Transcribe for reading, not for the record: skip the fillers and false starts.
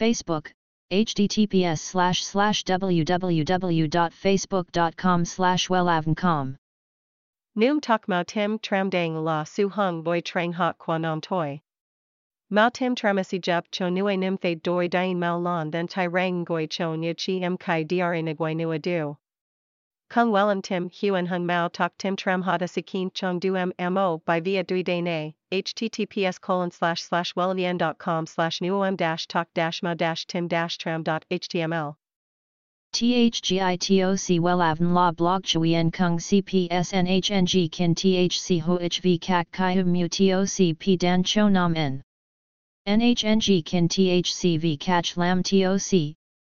Facebook, https://www.facebook.com/wellavncom. Nung tak mau tim tram dang la su hung boi trang hot qua nam toi. Mau tim tramasi jap cho nue nim thay doi dien mau lon then tai rang goi cho nye chi em kai dra neguai nua du. Kung wellam tim huen hung mau tak tim tram hot asikin chung du mo by via dui dene. https://wellavn.com/nuom-talk-ma-tim-tram.html THGITOC Wellavn la blog chui en kung CPSNHNG kin THC HOHV kak kai mu TOC P dan cho nam en. NHNG kin THCV catch lam TOC,